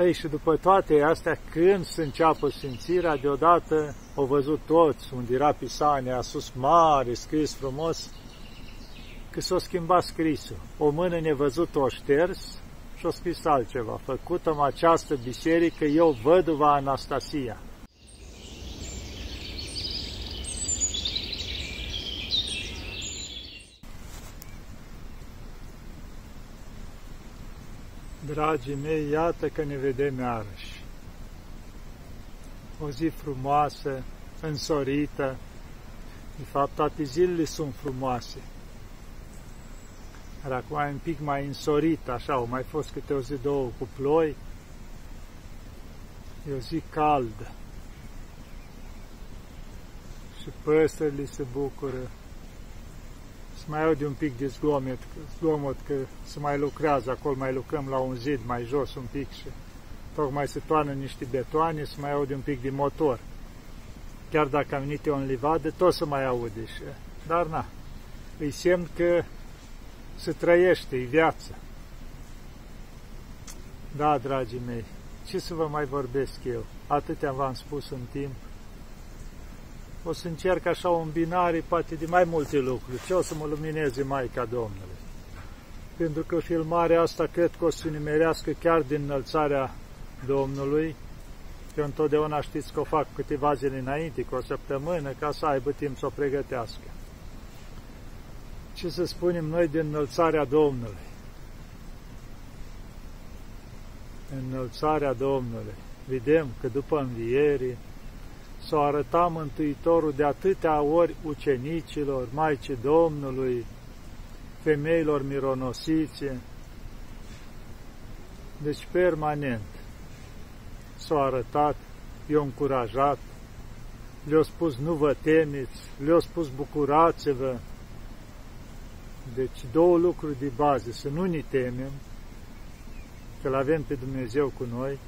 Ei, și după toate astea, când se înceapă sfințirea, deodată au văzut toți, unde era Pisania, sus mare, scris frumos, că s-a schimbat scrisul. O mână nevăzută o șters și a scris altceva. Făcută în această biserică, eu, văduva Anastasia. Dragii mei, iată că ne vedem iarăși. O zi frumoasă, însorită. De fapt, toate zilele sunt frumoase. Dar acum e un pic mai însorită, așa, au mai fost câte o zi, două cu ploi. E o zi caldă. Și păsările se bucură. Mai aude un pic de zgomot, că se mai lucrează acolo, mai lucrăm la un zid mai jos un pic și tocmai se toarnă niște betoane, se mai aude un pic de motor. Chiar dacă am venit eu în livadă, tot se mai aude. Și, dar na, îi semn că se trăiește, e viață. Da, dragii mei, ce să vă mai vorbesc eu? Atâtea v-am spus în timp. O să încerc așa o îmbinare, poate, de mai multe lucruri. Ce o să mă lumineze Maica Domnului? Pentru că filmarea asta cred că o să nimerească chiar din înălțarea Domnului. Eu întotdeauna știți că o fac câteva zile înainte, cu o săptămână, ca să aibă timp să o pregătească. Ce să spunem noi din înălțarea Domnului? Înălțarea Domnului. Vedem că după înviere, s-o arăta Mântuitorul de atâtea ori ucenicilor, Maicii Domnului, femeilor mironosițe. Deci permanent s-o arătat, i-a încurajat, le-a spus nu vă temiți, le-a spus bucurați-vă. Deci două lucruri de bază, să nu ne temem, că l-avem pe Dumnezeu cu noi,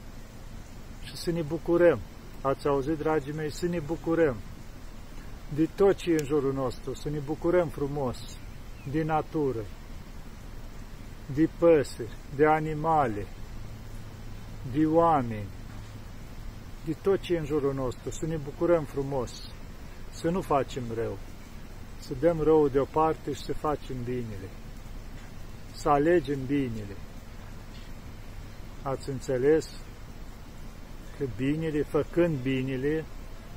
și să ne bucurăm. Ați auzit, dragii mei, să ne bucurăm de tot ce e în jurul nostru, să ne bucurăm frumos, de natură, de păsări, de animale, de oameni, de tot ce e în jurul nostru, să ne bucurăm frumos, să nu facem rău, să dăm răul deoparte și să facem binele, să alegem binele. Ați înțeles? Că binele, făcând binele,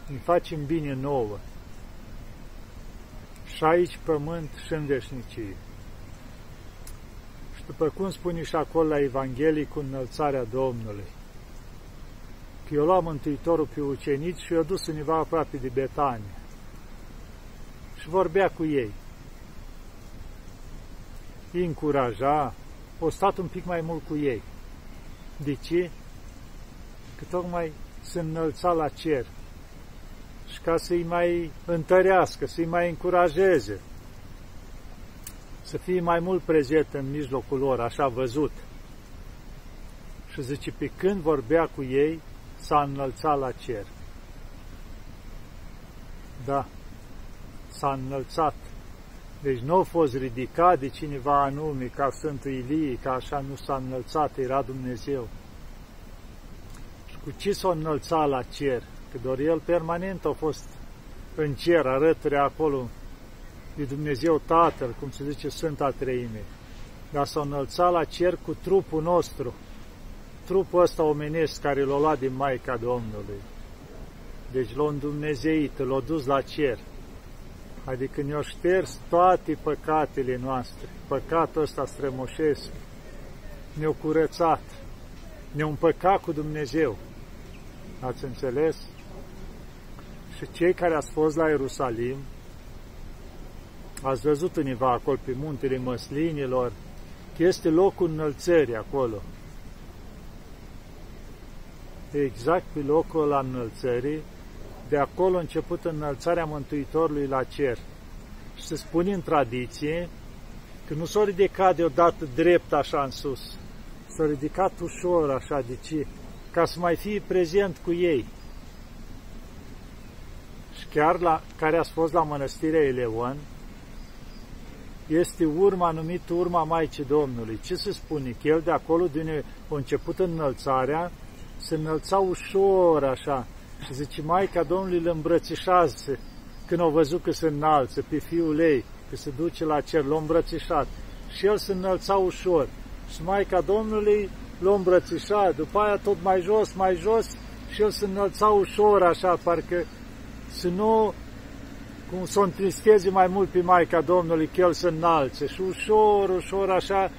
ne facem bine nouă. Și aici pământ și în veșnicie. Și după cum spune și acolo la Evanghelie cu înălțarea Domnului, că eu luam Mântuitorul pe ucenici și i-a dus undeva aproape de Betania. Și vorbea cu ei. Îi încuraja, o stat un pic mai mult cu ei. De ce? Că tocmai se înălța la cer și ca să-i mai întărească, să-i mai încurajeze, să fie mai mult prezent în mijlocul lor, așa văzut. Și zice, pe când vorbea cu ei, s-a înălțat la cer. Da, s-a înălțat. Deci nu a fost ridicat de cineva anume, ca Sfântul Ilie, ca așa nu s-a înălțat, era Dumnezeu. Cu ce s-o înălța la cer? Că doar el permanent a fost în cer, arătări acolo de Dumnezeu Tatăl, cum se zice Sfânta Treime. Dar s-o înălța la cer cu trupul nostru, trupul ăsta omenesc care l-a luat din Maica Domnului. Deci l-a îndumnezeit, l-a dus la cer. Adică ne-a șters toate păcatele noastre, păcatul ăsta strămoșesc, ne-a curățat, ne-a împăcat cu Dumnezeu. Ați înțeles? Și cei care ați fost la Ierusalim, ați văzut univa acolo pe muntele măslinilor, că este locul înălțării acolo. Exact pe locul ăla înălțării, de acolo a început înălțarea Mântuitorului la cer. Și se spune în tradiție că nu s-a ridicat deodată drept așa în sus, s-a ridicat ușor așa, de ce? Ca să mai fie prezent cu ei. Și chiar la care a fost la mănăstirea Eleon, este urma numită urma Maicii Domnului. Ce se spune? Că el de acolo, din a început înălțarea, se înălța ușor așa și zice, Maica Domnului îl îmbrățișase când au văzut că se înalță pe fiul ei, că se duce la cer, l-a îmbrățișat și el se înălța ușor și Maica Domnului l-a îmbrățișat, după aia tot mai jos, mai jos și el se înălța ușor așa, parcă să nu cum să o întristeze mai mult pe Maica Domnului că el se înalțe și ușor, ușor așa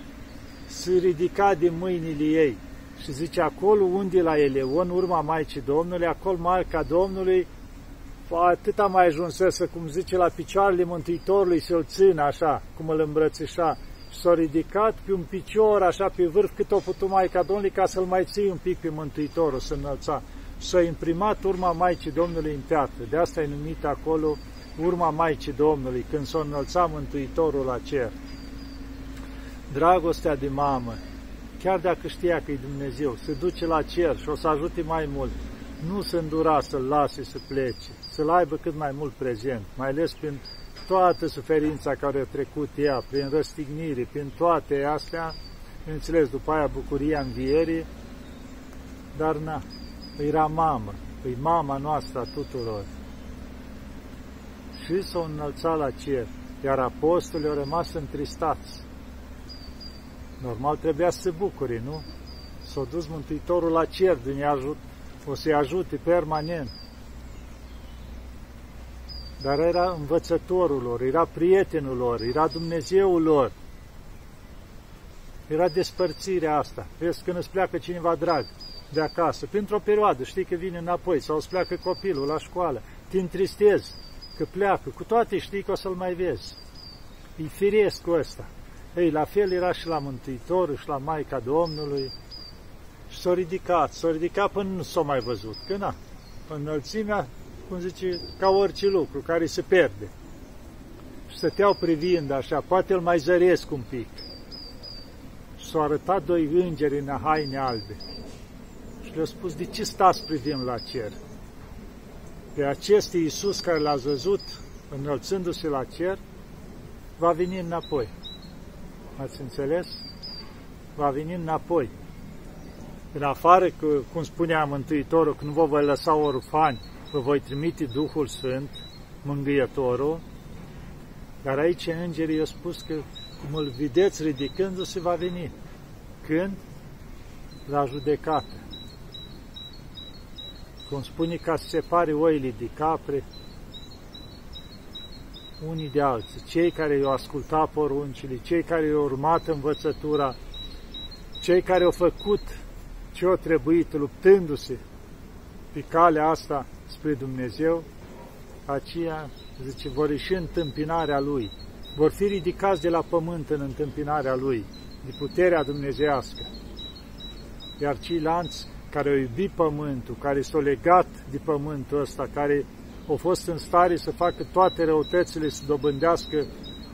se ridica din mâinile ei. Și zice, acolo unde la Eleon, urma Maicii Domnului, acolo Maica Domnului atât a mai ajunsese, cum zice, la picioarele Mântuitorului să-l țină așa, cum îl îmbrățișa. Și s-a ridicat pe un picior așa pe vârf cât o putut Maica Domnului ca să-l mai ții un pic pe Mântuitorul, să înălța. Și s-a imprimat urma Maicii Domnului în piatră. De asta e numit acolo urma Maicii Domnului, când s-a înălțat Mântuitorul la cer. Dragostea de mamă, chiar dacă știa că e Dumnezeu, se duce la cer și o să ajute mai mult, nu se îndura să-l lase să plece, să-l aibă cât mai mult prezent, mai ales prin toată suferința care a trecut ea, prin răstignire, prin toate astea, bineînțeles, după aia bucuria învierii, dar na, era mamă, e mama noastră a tuturor. Și s-au înălțat la cer, iar apostolii au rămas întristați. Normal trebuia să se bucure, nu? S-a dus Mântuitorul la cer, o să-i ajute permanent. Dar era învățătorul lor, era prietenul lor, era Dumnezeul lor. Era despărțirea asta. Vezi, când îți pleacă cineva drag de acasă, pentru o perioadă, știi că vine înapoi, sau îți pleacă copilul la școală, te întristezi că pleacă, cu toate știi că o să-l mai vezi. E firesc cu ăsta. Ei, la fel era și la Mântuitorul și la Maica Domnului. Și s-a ridicat până nu s-a mai văzut. Că na, înălțimea, cum zice, ca orice lucru care se pierde. Și stăteau privind așa, poate îl mai zăresc un pic. Și s-au arătat doi îngeri în haine albe. Și le-au spus, de ce stați privind la cer? Pe acest Iisus care l-a văzut înălțându-se la cer, va veni înapoi. Ați înțeles? Va veni înapoi. În afară, că, cum spunea Mântuitorul, că nu vă voi lăsa orfani, vă voi trimite Duhul Sfânt, Mângâietorul, dar aici îngerii i-au spus că, cum îl vedeți ridicându-se, va veni. Când? La judecată. Cum spune, ca să separe oile de capre, unii de alții, cei care i-au ascultat poruncile, cei care i-au urmat învățătura, cei care au făcut ce au trebuit luptându-se pe calea asta spre Dumnezeu, aceia, zice, vor ieși în întâmpinarea Lui, vor fi ridicați de la pământ în întâmpinarea Lui, de puterea dumnezeiască. Iar ceilalți care au iubit pământul, care s-au legat de pământul ăsta, care au fost în stare să facă toate răutățile, să dobândească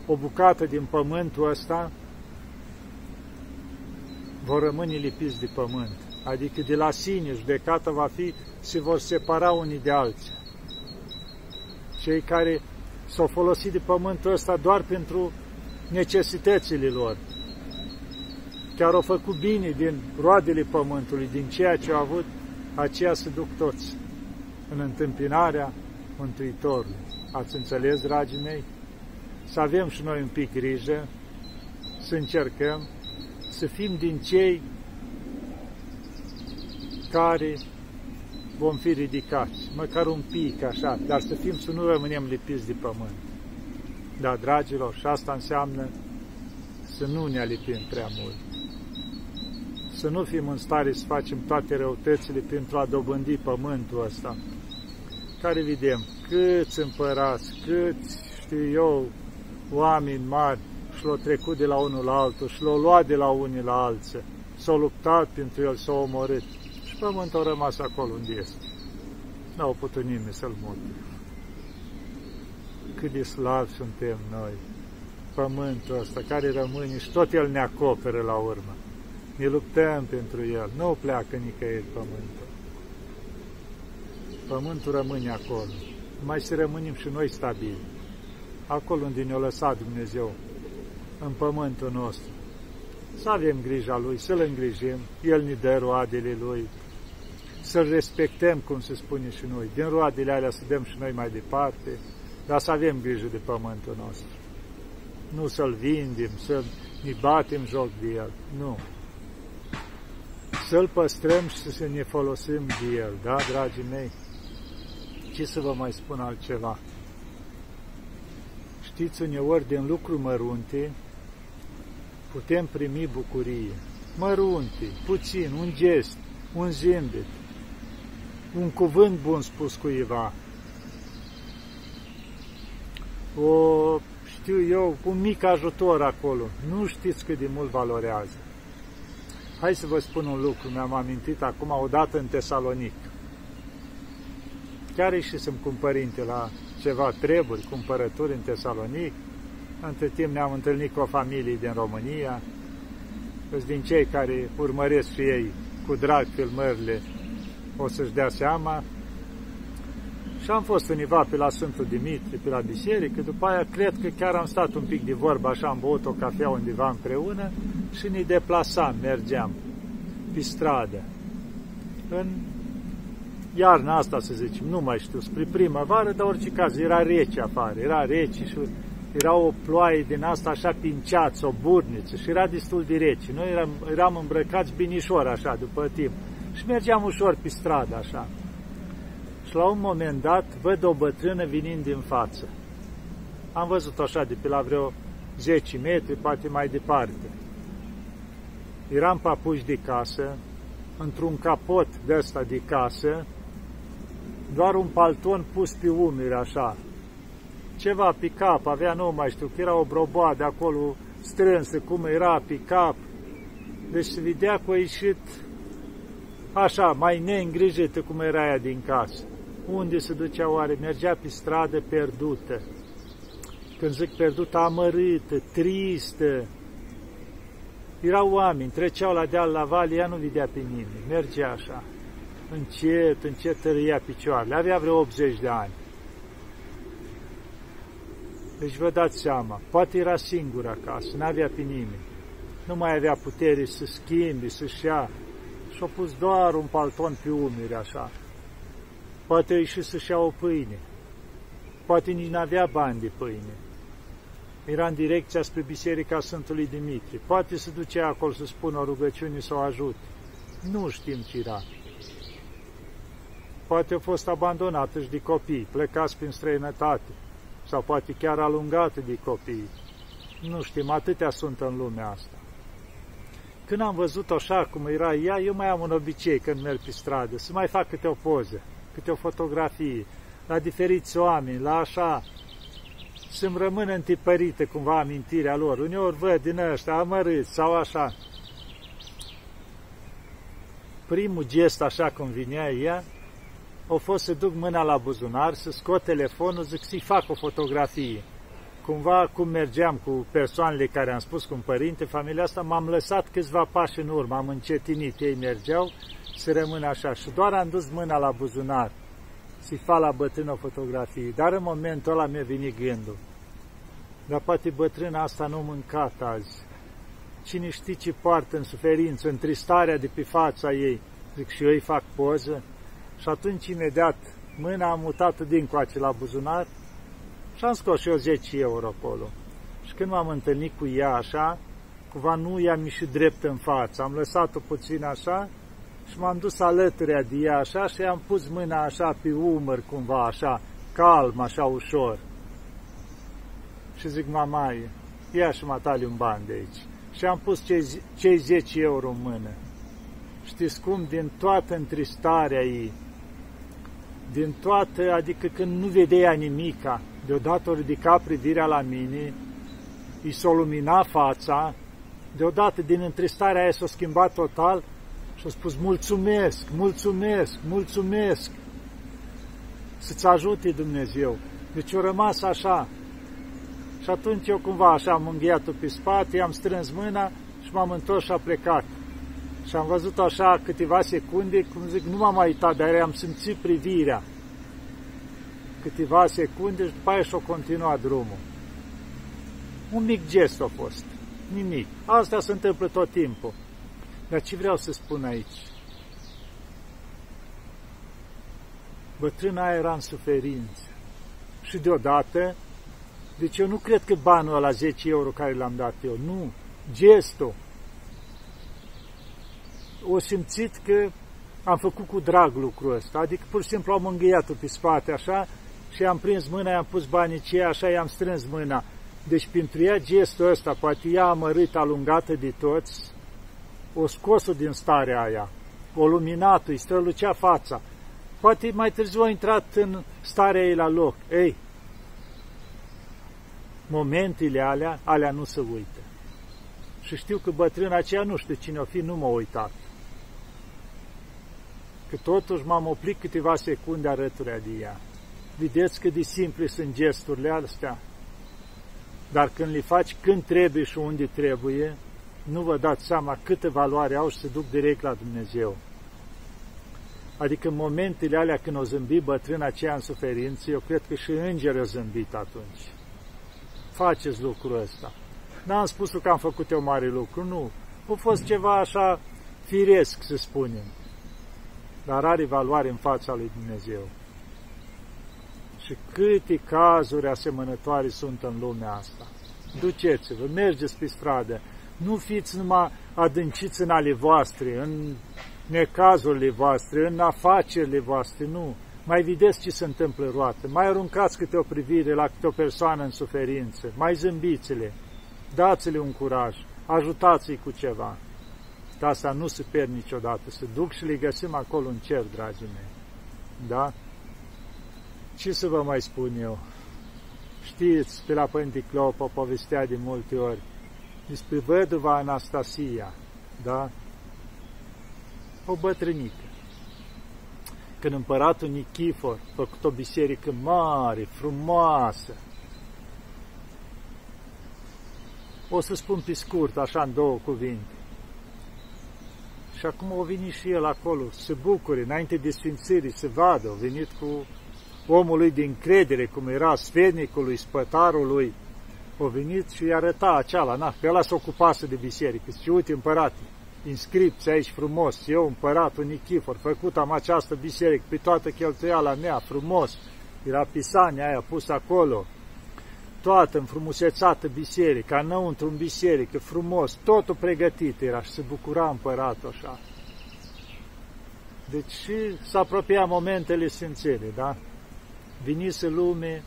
o bucată din pământul ăsta, vor rămâne lipiți de pământ. Adică de la sine judecata va fi, se vor separa unii de alții. Cei care s-au folosit de pământul ăsta doar pentru necesitățile lor, chiar au făcut bine din roadele pământului, din ceea ce au avut, aceia se duc toți în întâmpinarea Mântuitorului. Ați înțeles, dragii mei? Să avem și noi un pic grijă, să încercăm să fim din cei care vom fi ridicați, măcar un pic așa, dar să fim, să nu rămânem lipiți de pământ. Da, dragilor, și asta înseamnă să nu ne alipim prea mult, să nu fim în stare să facem toate răutățile pentru a dobândi pământul ăsta, care vedem câți împărați, câți, știu eu, oameni mari și l-au trecut de la unul la altul și l-au luat de la unii la alții, s-au luptat pentru el, s-au omorât și pământul a rămas acolo unde este. N-au putut nimeni să-l mute. Cât de slabi suntem noi, pământul ăsta care rămâne și tot el ne acoperă la urmă. Ne luptăm pentru el, nu pleacă nicăieri pământul. Pământul rămâne acolo, mai să rămânem și noi stabili, acolo unde ne-a lăsat Dumnezeu, în pământul nostru. Să avem grija Lui, să-L îngrijim, El ne dă roadele Lui, să-l respectăm, cum se spune și noi, din roadele alea să dăm și noi mai departe, dar să avem grijă de pământul nostru. Nu să-l vindem, să ne batem joc de el, nu. Să-l păstrăm și să ne folosim de el, da, dragii mei? Ce să vă mai spun altceva? Știți, uneori, din lucruri mărunte, putem primi bucurie. Mărunte, puțin, un gest, un zâmbet, un cuvânt bun spus cuiva, o, știu eu, un mic ajutor acolo. Nu știți cât de mult valorează. Hai să vă spun un lucru, mi-am amintit acum, odată în Tesalonic. Chiar ieșisem cu un părinte la ceva treburi, cumpărături în Tesalonic. Între timp ne-am întâlnit cu o familie din România, din cei care urmăresc și ei cu drag filmările, o să-și dea seama. Și am fost univa pe la Sfântul Dimitrie, pe la biserică, după aia cred că chiar am stat un pic de vorbă, așa am băut o cafea undeva împreună și ne deplasam, mergeam pe stradă. În iarna asta, să zicem, nu mai știu, spre primăvară, dar orice caz, era rece afară, era rece și era o ploaie din asta așa pinceață, o burniță și era destul de rece. Noi eram îmbrăcați binișor așa, după timp, și mergeam ușor pe stradă așa. Și la un moment dat văd o bătrână vinind din față. Am văzut-o așa de pe la vreo 10 metri, poate mai departe. Eram papuși de casă, într-un capot de ăsta de casă, doar un palton pus pe umeri așa. Ceva pe cap, avea, nu mai știu, că era o broboadă acolo strânsă, cum era pe cap. Deci se vedea că a ieșit așa, mai neîngrijită cum era aia din casă. Unde se ducea oare? Mergea pe stradă pierdută. Când zic pierdută, amărâtă, tristă. Erau oameni, treceau la deal, la vale, ea nu vedea pe nimeni. Mergea așa, încet, încet tăria picioarele. Avea vreo 80 de ani. Deci vă dați seama, poate era singură acasă, n-avea pe nimeni. Nu mai avea putere să schimbe, să-și ia. Și-a pus doar un palton pe umeri așa. Poate ieși să-și ia o pâine. Poate nici n-avea bani de pâine. Era în direcția spre biserica Sfântului Dimitrie. Poate se ducea acolo să spună o rugăciune sau ajut. Nu știm ce era. Poate a fost abandonată și de copii, plecați prin străinătate. Sau poate chiar alungată de copii. Nu știm, atâtea sunt în lumea asta. Când am văzut-o așa cum era ea, eu mai am un obicei când merg pe stradă, să mai fac câte o poză, câte o fotografie, la diferiți oameni, la așa, să-mi rămână întipărită cumva amintirea lor. Uneori văd din ăștia amărâți sau așa. Primul gest, așa cum vinea ea, a fost să duc mâna la buzunar, să scot telefonul, zic să-i fac o fotografie. Cumva, cum mergeam cu persoanele care am spus, cu un părinte, familia asta, m-am lăsat câțiva pași în urmă, am încetinit, ei mergeau, să rămână așa. Și doar am dus mâna la buzunar, să-i fac la bătrână o fotografie. Dar în momentul ăla mi-a venit gândul. Dar poate bătrâna asta nu a mâncat azi. Cine știe ce poartă în suferință, în tristarea de pe fața ei. Zic, și eu îi fac poză. Și atunci, imediat, mâna am mutat-o dincoace la buzunar, și am scos și eu 10 euro acolo. Și când m-am întâlnit cu ea așa, cumva nu i-am ieșit drept în față. Am lăsat-o puțin așa și m-am dus alăturea de ea așa și i-am pus mâna așa pe umăr cumva așa, calm, așa ușor. Și zic, mamaie, ia și matale un ban de aici. Și am pus cei 10 euro în mână. Știți cum? Din toată întristarea ei, din toată, adică când nu vedea nimica, deodată o ridica privirea la mine, i s-o lumina fața, deodată din întristarea aia s-o schimba total și a spus, mulțumesc, mulțumesc, mulțumesc, să-ți ajute Dumnezeu. Deci a rămas așa. Și atunci eu cumva așa am înghiat-o pe spate, i-am strâns mâna și m-am întors și a plecat. Și am văzut așa câteva secunde, cum zic, nu m-am mai uitat, dar am simțit privirea. Câteva secunde și după aia și-o continua drumul. Un mic gest a fost, nimic. Asta se întâmplă tot timpul. Dar ce vreau să spun aici? Bătrâna era în suferință. Și deodată, deci eu nu cred că banul ăla, 10 euro care l-am dat eu, nu, gestul. O simțit că am făcut cu drag lucrul ăsta, adică pur și simplu am mângâiat-o pe spate așa și am prins mâna, i-am pus banii aceia, așa i-am strâns mâna. Deci pentru ea gestul ăsta, poate ea amărât, alungată de toți, o scos-o din starea aia, o luminat-o, îi strălucea fața. Poate mai târziu a intrat în starea ei la loc. Ei, momentele alea nu se uită. Și știu că bătrâna aceea, nu știu cine o fi, nu m-a uitat. Că totuși m-am oprit câteva secunde alături de ea. Vedeți cât de simple sunt gesturile astea? Dar când le faci când trebuie și unde trebuie, nu vă dați seama câtă valoare au și se duc direct la Dumnezeu. Adică în momentele alea când o zâmbi bătrâna aceea în suferință, eu cred că și îngerul a zâmbit atunci. Faceți lucrul ăsta. N-am spus că am făcut eu mare lucru, nu. A fost ceva așa firesc, să spunem. Dar are valoare în fața lui Dumnezeu. Și câte cazuri asemănătoare sunt în lumea asta. Duceți-vă, mergeți pe stradă, nu fiți numai adânciți în ale voastre, în necazurile voastre, în afacerile voastre, nu. Mai vedeți ce se întâmplă în roată, mai aruncați câte o privire la câte o persoană în suferință, mai zâmbiți-le, dați-le un curaj, ajutați-i cu ceva. Dar asta nu se pierd niciodată, se duc și le găsim acolo în cer, dragii mei. Da? Ce să vă mai spun eu? Știți, pe la Părintele Clopo povestea de multe ori despre văduva Anastasia, da? O bătrânică. Când împăratul Nichifor a făcut o biserică mare, frumoasă, o să spun pe scurt, așa în două cuvinte. Și acum o venit și el acolo, se bucure, înainte de sfințirii, se vadă, a venit cu omul lui de încredere, cum era sfernicul lui, spătarul lui, a venit și i-a arătat aceala, na, că ăla se ocupase de biserică. Și uite, împărate, inscripți aici frumos, eu, împăratul Nichifor, făcut am această biserică pe toată cheltuiala mea, frumos, era pisania aia pus acolo, toată înfrumusețată biserica, înăuntru în biserică, frumos, totul pregătit era și se bucura împăratul așa. Deci și s-a apropiat momentele sfințele, da? Vinise lume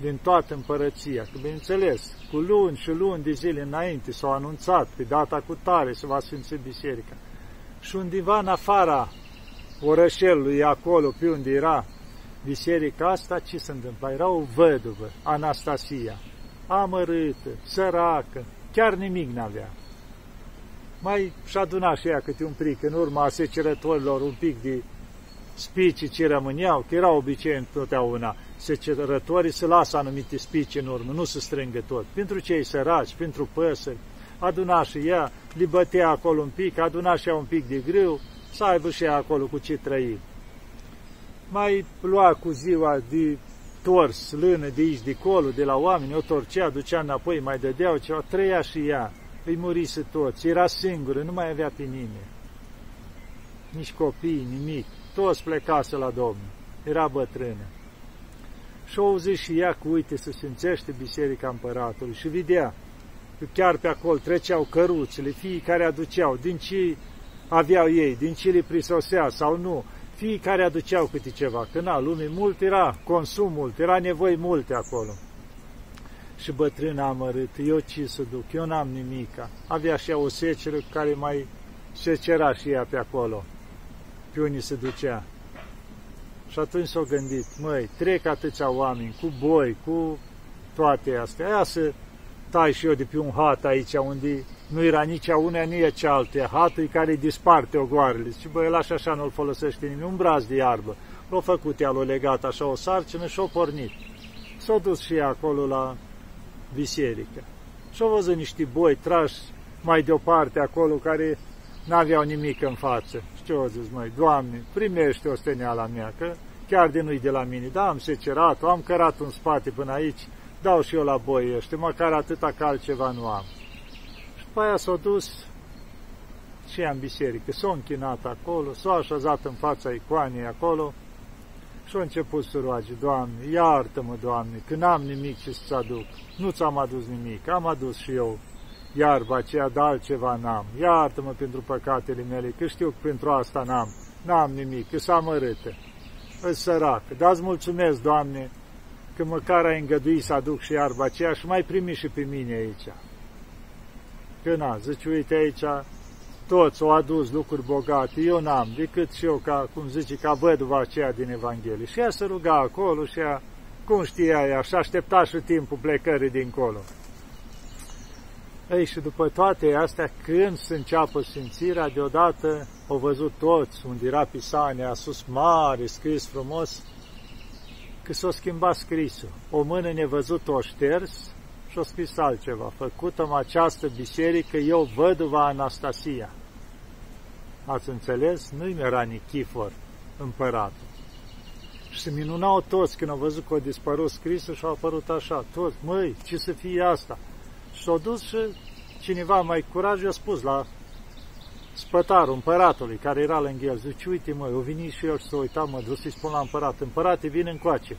din toată împărăția, că bineînțeles, cu luni și luni de zile înainte s-au anunțat, pe data cu tare se va sfinți biserica. Și undeva în afara orășelului, acolo, pe unde era biserica asta, ce se întâmpla? Era o văduvă, Anastasia, amărâtă, săracă, chiar nimic n-avea. Mai și-a adunat și ea câte un pic, în urma secerătorilor, un pic de spicii ce rămâneau, că era obicei întotdeauna, secerătorii se lasă anumite spicii în urmă, nu se strângă tot. Pentru cei săraci, pentru păsări, aduna și ea, li bătea acolo un pic, aduna și ea un pic de grâu, să aibă și ea acolo cu ce trăi. Mai lua cu ziua de tors lână de aici, de acolo, de la oameni, o torcea, ducea înapoi, mai dădeau ceva, trăia și ea, îi murise toți, era singură, nu mai avea pe nimeni, nici copii, nimic, toți plecase la Domnul, era bătrână. Și-o auzi și ea că, uite, se sfințește biserica împăratului și vedea că chiar pe acolo treceau căruțele, fiecare aduceau, din ce aveau ei, din ce le prisosea sau nu, fiecare aduceau câte ceva, că na, lume mult era, consum mult, era nevoi multe acolo. Și bătrâna amărât, eu ce să duc, eu n-am nimica. Avea și ea o seceră care mai secera și ea pe acolo, pe unii se ducea. Și atunci s-au gândit, măi, trec atâția oameni, cu boi, cu toate astea, ia să tai și eu de pe un hat aici, unde nu era nici a unea, nici cealaltă, hatul care disparte ogoarele. Și băi, ăla și așa nu-l folosește nimeni, un braț de iarbă. L-a făcut ea, l-a legat așa o sarcină și-a pornit. S-a dus și ea acolo la biserică. Și-a văzut niște boi trași mai deoparte acolo, care n-aveau nimic în față. Și ce-a zis, măi, Doamne, primește osteneala mea, că chiar de nu-i de la mine, da, am secerat-o, am cărat-o în spate până aici, dau și eu la boi ăștia, măcar atâta că altceva nu am. După aia s-a dus și ea în biserică, s-a închinat acolo, s-a așezat în fața icoanei acolo Și a început să roage: Doamne, iartă-mă, Doamne, că n-am nimic ce să-ți aduc. Nu ți-am adus nimic, am adus și eu iarba aceea, dar altceva n-am. Iartă-mă pentru păcatele mele, că știu că pentru asta n-am nimic, că s-a amărâtă, îs săracă. Dar îți mulțumesc, Doamne, că măcar ai îngăduit să aduc și iarba aceea și mai primi și pe mine aici. Că na, zici, uite aici, toți au adus lucruri bogate, eu n-am, decât și eu, ca, cum zice, ca văduva aceea din Evanghelie. Și ea se ruga acolo și ea, cum știa ea, și aștepta și timpul plecării dincolo. Ei, și după toate astea, când se înceapă simțirea, deodată au văzut toți, unde era Pisania, sus mare, scris frumos, că s-a schimbat scrisul. O mână nevăzută o șters și a scris altceva: făcută-mi această biserică eu, văduva Anastasia. Ați înțeles? Nu era Nichifor împăratul. Și se minunau toți când au văzut că a dispărut scrisul și a apărut așa. Toți: măi, ce să fie asta? Și s-a dus și cineva mai curaj i-a spus la spătarul împăratului care era lângă el. Zice: uite, măi, o veni și eu și s-a uitat, mă duc să-i spun la împărat: împărate, vine încoace.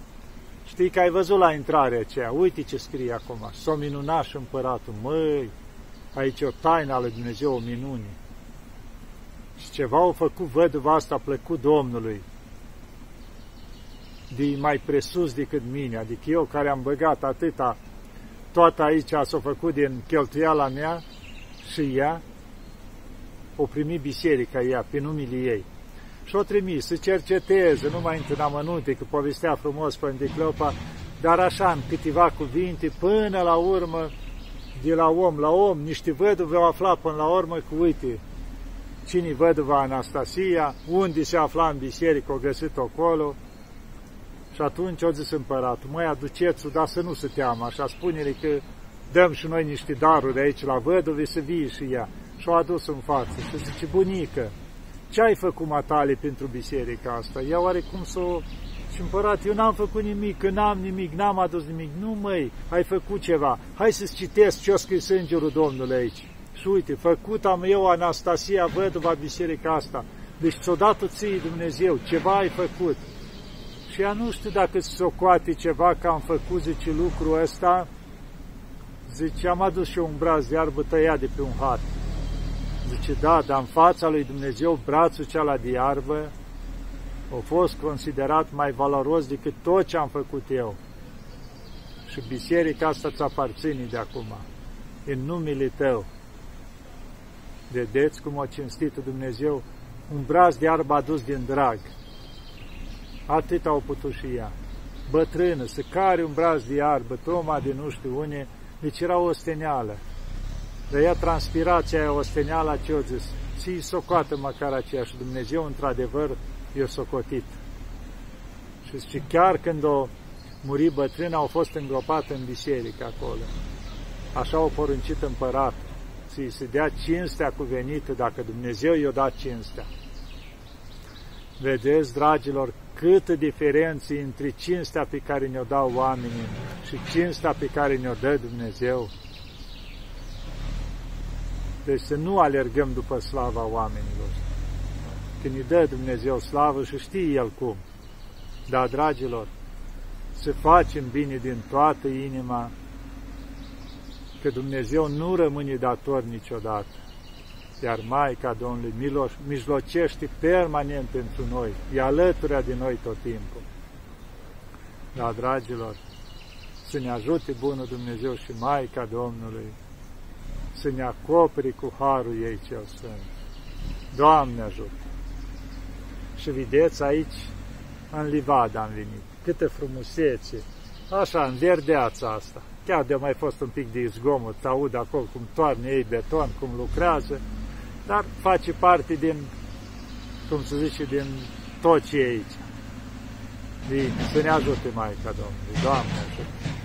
Știi că ai văzut la intrarea aceea, uite ce scrie acum. S-a minunat și împăratul: măi, aici e o taină ale Dumnezeu, o minune. Și ceva au făcut văduva asta plăcut Domnului, de mai presus decât mine, adică eu care am băgat atâta, toată aici s-a făcut din cheltuiala mea, și ea o primi biserica ea, pe numele ei. Și o trimis să cerceteze, nu mai într-un amănunte, că povestea frumos Andi Cleopa, dar așa, în câteva cuvinte, până la urmă, de la om la om, niște văduve au aflat până la urmă că, uite, cine-i văduva Anastasia, unde se afla în biserică, o găsit-o acolo. Și atunci au zis împăratul: măi, aduceți-o, dar să nu se teamă, așa, spune-le că dăm și noi niște daruri aici la văduve, să vie și ea. Și-o adus în față și zice: bunică, ce ai făcut, matale, pentru biserica asta? Ea oarecum s-o... Și împărat: eu n-am făcut nimic, că n-am nimic, n-am adus nimic. Nu, măi, ai făcut ceva. Hai să-ți citesc ce-o scris Îngerul Domnului aici. Și uite: făcut am eu, Anastasia, văduva, biserica asta. Deci ți-o dat-o ție Dumnezeu, ceva ai făcut. Și ea nu știu dacă se socoate ceva că am făcut, zice, lucrul ăsta. Zice: am adus și eu un braț de iarbă tăiat de pe un hat. Zice: da, dar în fața lui Dumnezeu, brațul ceala de iarbă a fost considerat mai valoros decât tot ce am făcut eu. Și biserica asta ți aparține de acum, în numele tău. Vedeți cum a cinstit Dumnezeu? Un braț de iarbă adus din drag. Atât au putut și ea, bătrână, să care un braț de iarbă, toma de nu știu une, deci era o osteneală. Dar ea, transpirația aia osteneală, ce-o zis: ții socoată măcar aceea. Și Dumnezeu, într-adevăr, i-o socotit. Și zice, chiar când o muri bătrână, au fost îngropată în biserică acolo. Așa au poruncit împărat, să-i se dea cinstea cuvenită, dacă Dumnezeu i-o da cinstea. Vedeți, dragilor, câtă diferență între cinstea pe care ne-o dau oamenii și cinstea pe care ne-o dă Dumnezeu. Deci să nu alergăm după slava oamenilor. Când îi dă Dumnezeu slavă și știe El cum. Dar, dragilor, să facem bine din toată inima, că Dumnezeu nu rămâne dator niciodată. Iar Maica Domnului mijlocește permanent pentru noi, e alături de noi tot timpul. Dar, dragilor, să ne ajute Bunul Dumnezeu și Maica Domnului să ne acoperi cu harul ei cel sfânt. Doamne ajută! Și vedeți aici, în livada am venit. Câtă frumusețe! Așa, în verdeața asta. Chiar de-a mai fost un pic de zgomot, să aud acolo cum toarne ei beton, cum lucrează, dar face parte din, cum se zice, din tot ce e aici. Să ne ajute Maica Domnului. Doamne ajută!